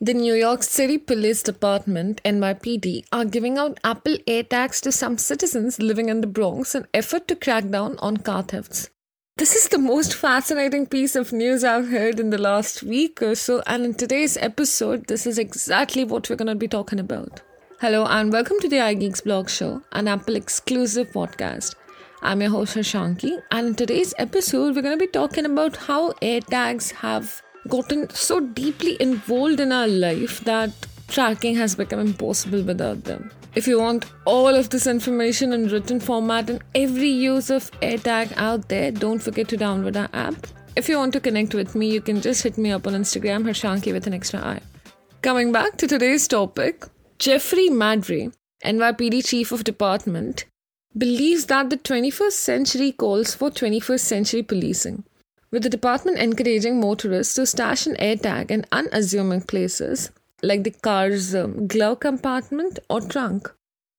The New York City Police Department, NYPD, are giving out Apple AirTags to some citizens living in the Bronx in an effort to crack down on car thefts. This is the most fascinating piece of news I've heard in the last week or so, and in today's episode, this is exactly what we're going to be talking about. Hello and welcome to the iGeeksBlog show, an Apple exclusive podcast. I'm your host Harshanki, and in today's episode, we're going to be talking about how AirTags have gotten so deeply involved in our life that tracking has become impossible without them. If you want all of this information in written format and every use of AirTag out there, don't forget to download our app. If you want to connect with me, you can just hit me up on Instagram, Harshanki with an extra I. Coming back to today's topic, Jeffrey Madry, NYPD Chief of Department, believes that the 21st century calls for 21st century policing, with the department encouraging motorists to stash an AirTag in unassuming places, like the car's glove compartment or trunk,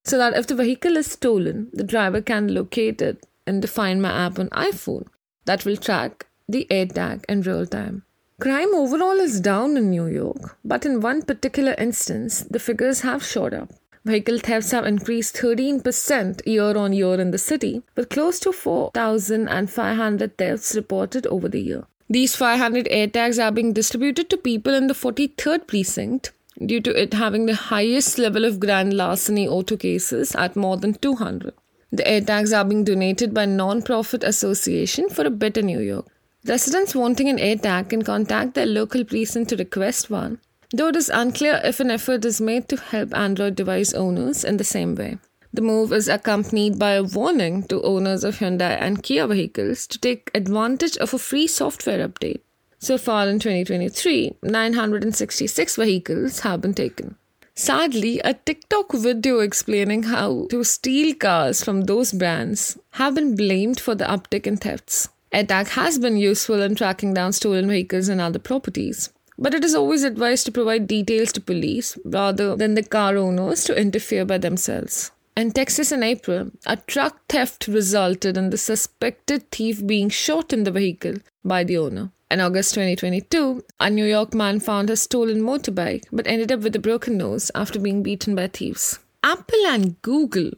so that if the vehicle is stolen, the driver can locate it in the Find My app on iPhone that will track the AirTag in real time. Crime overall is down in New York, but in one particular instance, the figures have shot up. Vehicle thefts have increased 13% year-on-year in the city, with close to 4,500 thefts reported over the year. These 500 AirTags are being distributed to people in the 43rd precinct due to it having the highest level of grand larceny auto cases at more than 200. The AirTags are being donated by a non-profit association for a better New York. Residents wanting an AirTag can contact their local precinct to request one, though it is unclear if an effort is made to help Android device owners in the same way. The move is accompanied by a warning to owners of Hyundai and Kia vehicles to take advantage of a free software update. So far in 2023, 966 vehicles have been taken. Sadly, a TikTok video explaining how to steal cars from those brands have been blamed for the uptick in thefts. AirTag has been useful in tracking down stolen vehicles and other properties, but it is always advised to provide details to police rather than the car owners to interfere by themselves. In Texas in April, a truck theft resulted in the suspected thief being shot in the vehicle by the owner. In August 2022, a New York man found his stolen motorbike but ended up with a broken nose after being beaten by thieves. Apple and Google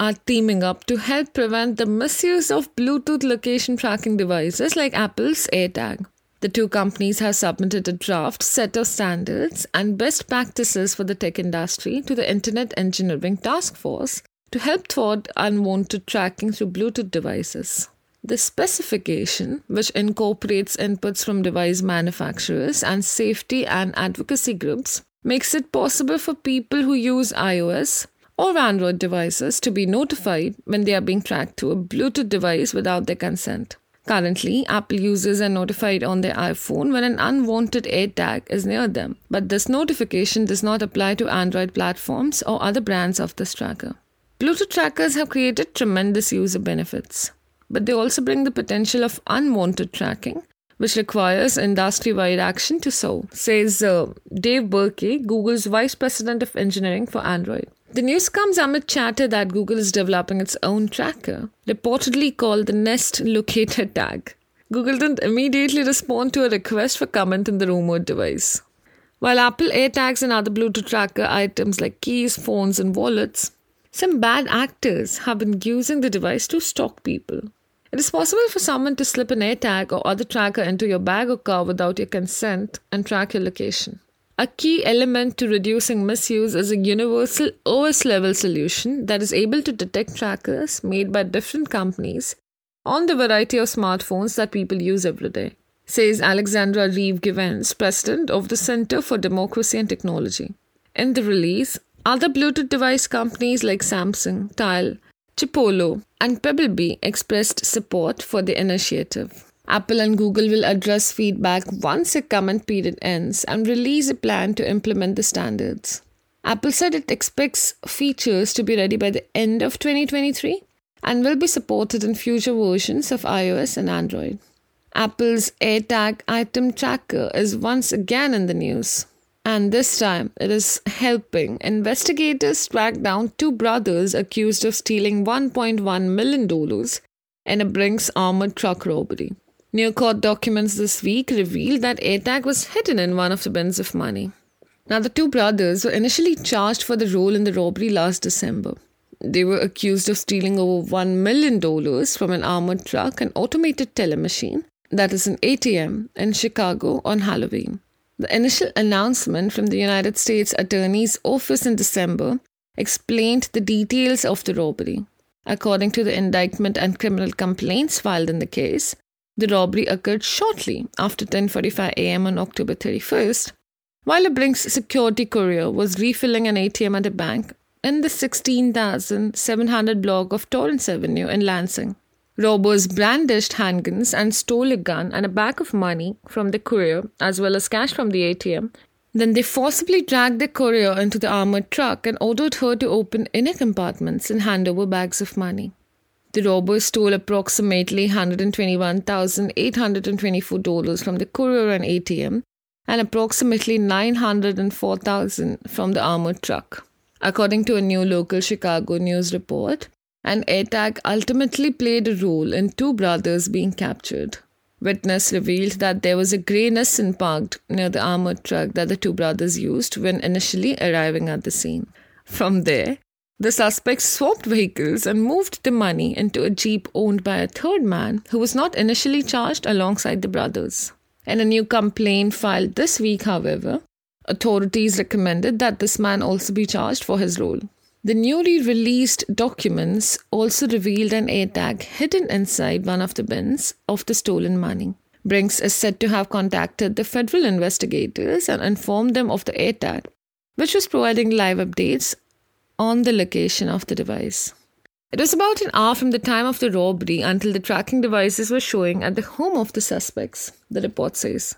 are teaming up to help prevent the misuse of Bluetooth location tracking devices like Apple's AirTag. The two companies have submitted a draft set of standards and best practices for the tech industry to the Internet Engineering Task Force to help thwart unwanted tracking through Bluetooth devices. The specification, which incorporates inputs from device manufacturers and safety and advocacy groups, makes it possible for people who use iOS or Android devices to be notified when they are being tracked to a Bluetooth device without their consent. Currently, Apple users are notified on their iPhone when an unwanted AirTag is near them, but this notification does not apply to Android platforms or other brands of this tracker. Bluetooth trackers have created tremendous user benefits, but they also bring the potential of unwanted tracking, which requires industry-wide action to solve, says Dave Burke, Google's Vice President of Engineering for Android. The news comes amid chatter that Google is developing its own tracker, reportedly called the Nest Locator Tag. Google didn't immediately respond to a request for comment on the rumored device. While Apple AirTags and other Bluetooth tracker items like keys, phones, and wallets, some bad actors have been using the device to stalk people. It is possible for someone to slip an AirTag or other tracker into your bag or car without your consent and track your location. A key element to reducing misuse is a universal OS-level solution that is able to detect trackers made by different companies on the variety of smartphones that people use every day, says Alexandra Reeve-Givens, president of the Center for Democracy and Technology. In the release, other Bluetooth device companies like Samsung, Tile, Chipolo, and Pebblebee expressed support for the initiative. Apple and Google will address feedback once a comment period ends and release a plan to implement the standards. Apple said it expects features to be ready by the end of 2023 and will be supported in future versions of iOS and Android. Apple's AirTag item tracker is once again in the news, and this time it is helping investigators track down two brothers accused of stealing $1.1 million in a Brinks armored truck robbery. New court documents this week revealed that AirTag was hidden in one of the bins of money. Now, the two brothers were initially charged for the role in the robbery last December. They were accused of stealing over $1 million from an armored truck and automated teller machine, that is an ATM, in Chicago on Halloween. The initial announcement from the United States Attorney's Office in December explained the details of the robbery. According to the indictment and criminal complaints filed in the case, the robbery occurred shortly after 10:45 a.m. on October 31st, while a Brinks security courier was refilling an ATM at a bank in the 16,700 block of Torrance Avenue in Lansing. Robbers brandished handguns and stole a gun and a bag of money from the courier as well as cash from the ATM. Then they forcibly dragged the courier into the armored truck and ordered her to open inner compartments and hand over bags of money. The robbers stole approximately $121,824 from the courier and ATM and approximately $904,000 from the armored truck. According to a new local Chicago news report, an AirTag ultimately played a role in two brothers being captured. Witness revealed that there was a grey Nissan parked near the armoured truck that the two brothers used when initially arriving at the scene. From there, the suspects swapped vehicles and moved the money into a Jeep owned by a third man who was not initially charged alongside the brothers. In a new complaint filed this week, however, authorities recommended that this man also be charged for his role. The newly released documents also revealed an AirTag hidden inside one of the bins of the stolen money. Brinks is said to have contacted the federal investigators and informed them of the AirTag, which was providing live updates on the location of the device. It was about an hour from the time of the robbery until the tracking devices were showing at the home of the suspects, the report says.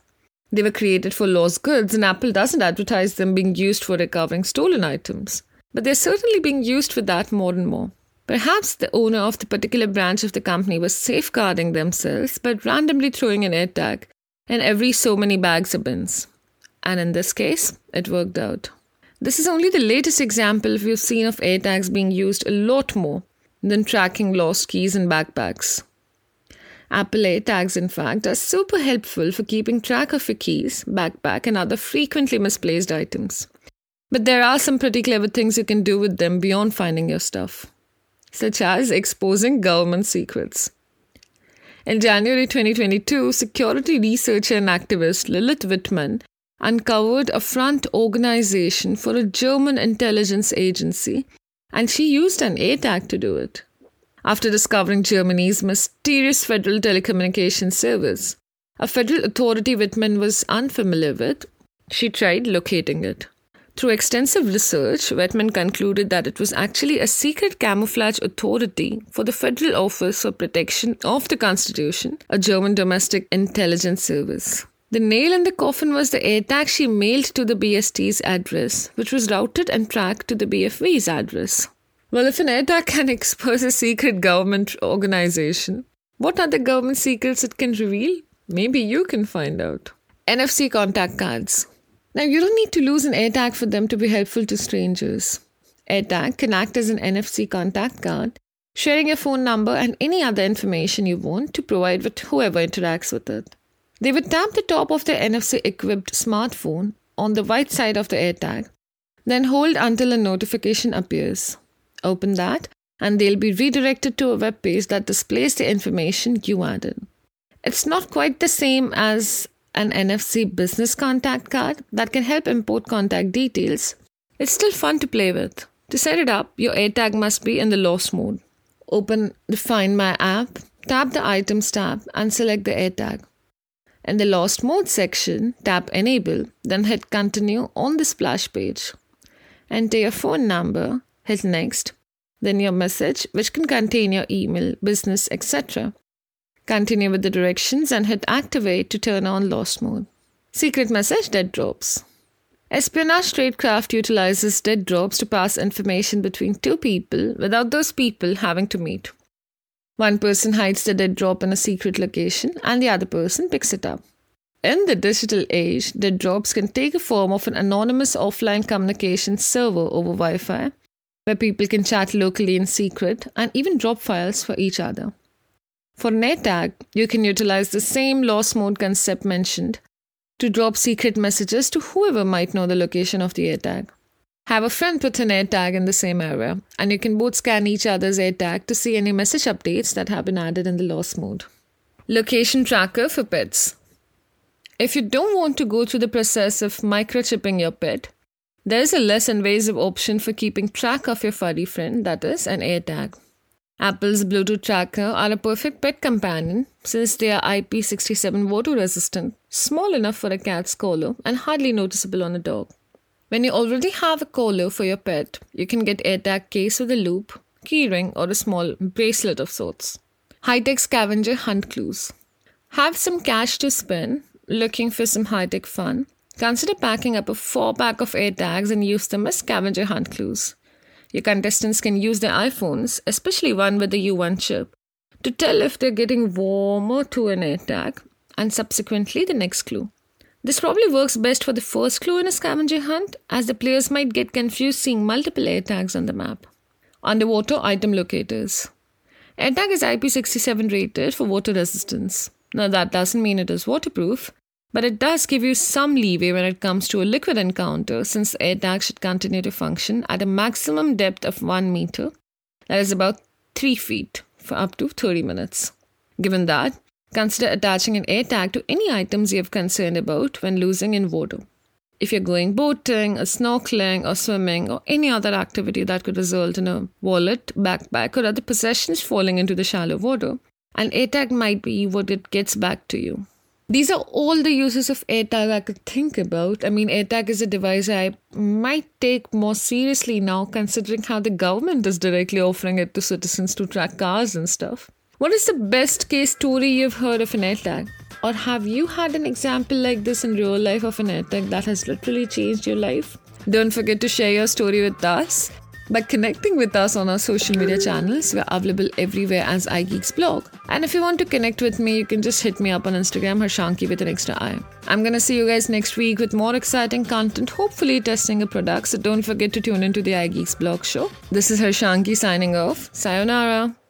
They were created for lost goods, and Apple doesn't advertise them being used for recovering stolen items. But they're certainly being used for that more and more. Perhaps the owner of the particular branch of the company was safeguarding themselves by randomly throwing an AirTag in every so many bags or bins. And in this case, it worked out. This is only the latest example we've seen of AirTags being used a lot more than tracking lost keys and backpacks. Apple AirTags, in fact, are super helpful for keeping track of your keys, backpack, and other frequently misplaced items. But there are some pretty clever things you can do with them beyond finding your stuff, such as exposing government secrets. In January 2022, security researcher and activist Lilith Whitman uncovered a front organization for a German intelligence agency, and she used an AirTag to do it. After discovering Germany's mysterious federal telecommunications service, a federal authority Whitman was unfamiliar with, she tried locating it. Through extensive research, Wittmann concluded that it was actually a secret camouflage authority for the Federal Office for Protection of the Constitution, a German domestic intelligence service. The nail in the coffin was the AirTag she mailed to the BST's address, which was routed and tracked to the BFV's address. Well, if an AirTag can expose a secret government organization, what other government secrets it can reveal? Maybe you can find out. NFC contact cards. Now, you don't need to lose an AirTag for them to be helpful to strangers. AirTag can act as an NFC contact card, sharing your phone number and any other information you want to provide with whoever interacts with it. They would tap the top of their NFC-equipped smartphone on the white side of the AirTag, then hold until a notification appears. Open that, and they'll be redirected to a web page that displays the information you added. It's not quite the same as an NFC business contact card that can help import contact details. It's still fun to play with. To set it up, your AirTag must be in the lost mode. Open the Find My app, tap the Items tab, and select the AirTag. In the Lost Mode section, tap Enable, then hit Continue on the splash page. Enter your phone number, hit Next, then your message, which can contain your email, business, etc. Continue with the directions and hit Activate to turn on Lost Mode. Secret message dead drops. Espionage tradecraft utilizes dead drops to pass information between two people without those people having to meet. One person hides the dead drop in a secret location and the other person picks it up. In the digital age, dead drops can take the form of an anonymous offline communication server over Wi-Fi, where people can chat locally in secret and even drop files for each other. For an AirTag, you can utilize the same lost mode concept mentioned to drop secret messages to whoever might know the location of the AirTag. Have a friend put an AirTag in the same area, and you can both scan each other's AirTag to see any message updates that have been added in the loss mode. Location tracker for pets. If you don't want to go through the process of microchipping your pet, there's a less invasive option for keeping track of your furry friend, that is, an AirTag. Apple's Bluetooth tracker are a perfect pet companion since they are IP67 water resistant, small enough for a cat's collar and hardly noticeable on a dog. When you already have a collar for your pet, you can get AirTag case with a loop, keyring or a small bracelet of sorts. High-tech scavenger hunt clues. Have some cash to spend, looking for some high-tech fun? Consider packing up a 4-pack of AirTags and use them as scavenger hunt clues. Your contestants can use their iPhones, especially one with the U1 chip, to tell if they're getting warmer to an AirTag and subsequently the next clue. This probably works best for the first clue in a scavenger hunt, as the players might get confused seeing multiple AirTags on the map. Underwater item locators. AirTag is IP67 rated for water resistance. Now that doesn't mean it is waterproof, but it does give you some leeway when it comes to a liquid encounter, since the AirTag should continue to function at a maximum depth of 1 meter, that is about 3 feet, for up to 30 minutes. Given that, consider attaching an AirTag to any items you have concerned about when losing in water. If you're going boating, or snorkeling, or swimming, or any other activity that could result in a wallet, backpack, or other possessions falling into the shallow water, an AirTag might be what it gets back to you. These are all the uses of AirTag I could think about. I mean, AirTag is a device I might take more seriously now, considering how the government is directly offering it to citizens to track cars and stuff. What is the best case story you've heard of an AirTag? Or have you had an example like this in real life of an AirTag that has literally changed your life? Don't forget to share your story with us by connecting with us on our social media channels. We're available everywhere as iGeeksBlog. And if you want to connect with me, you can just hit me up on Instagram, Harshanki with an extra I. I'm going to see you guys next week with more exciting content, hopefully testing a product. So don't forget to tune into the iGeeksBlog show. This is Harshanki signing off. Sayonara.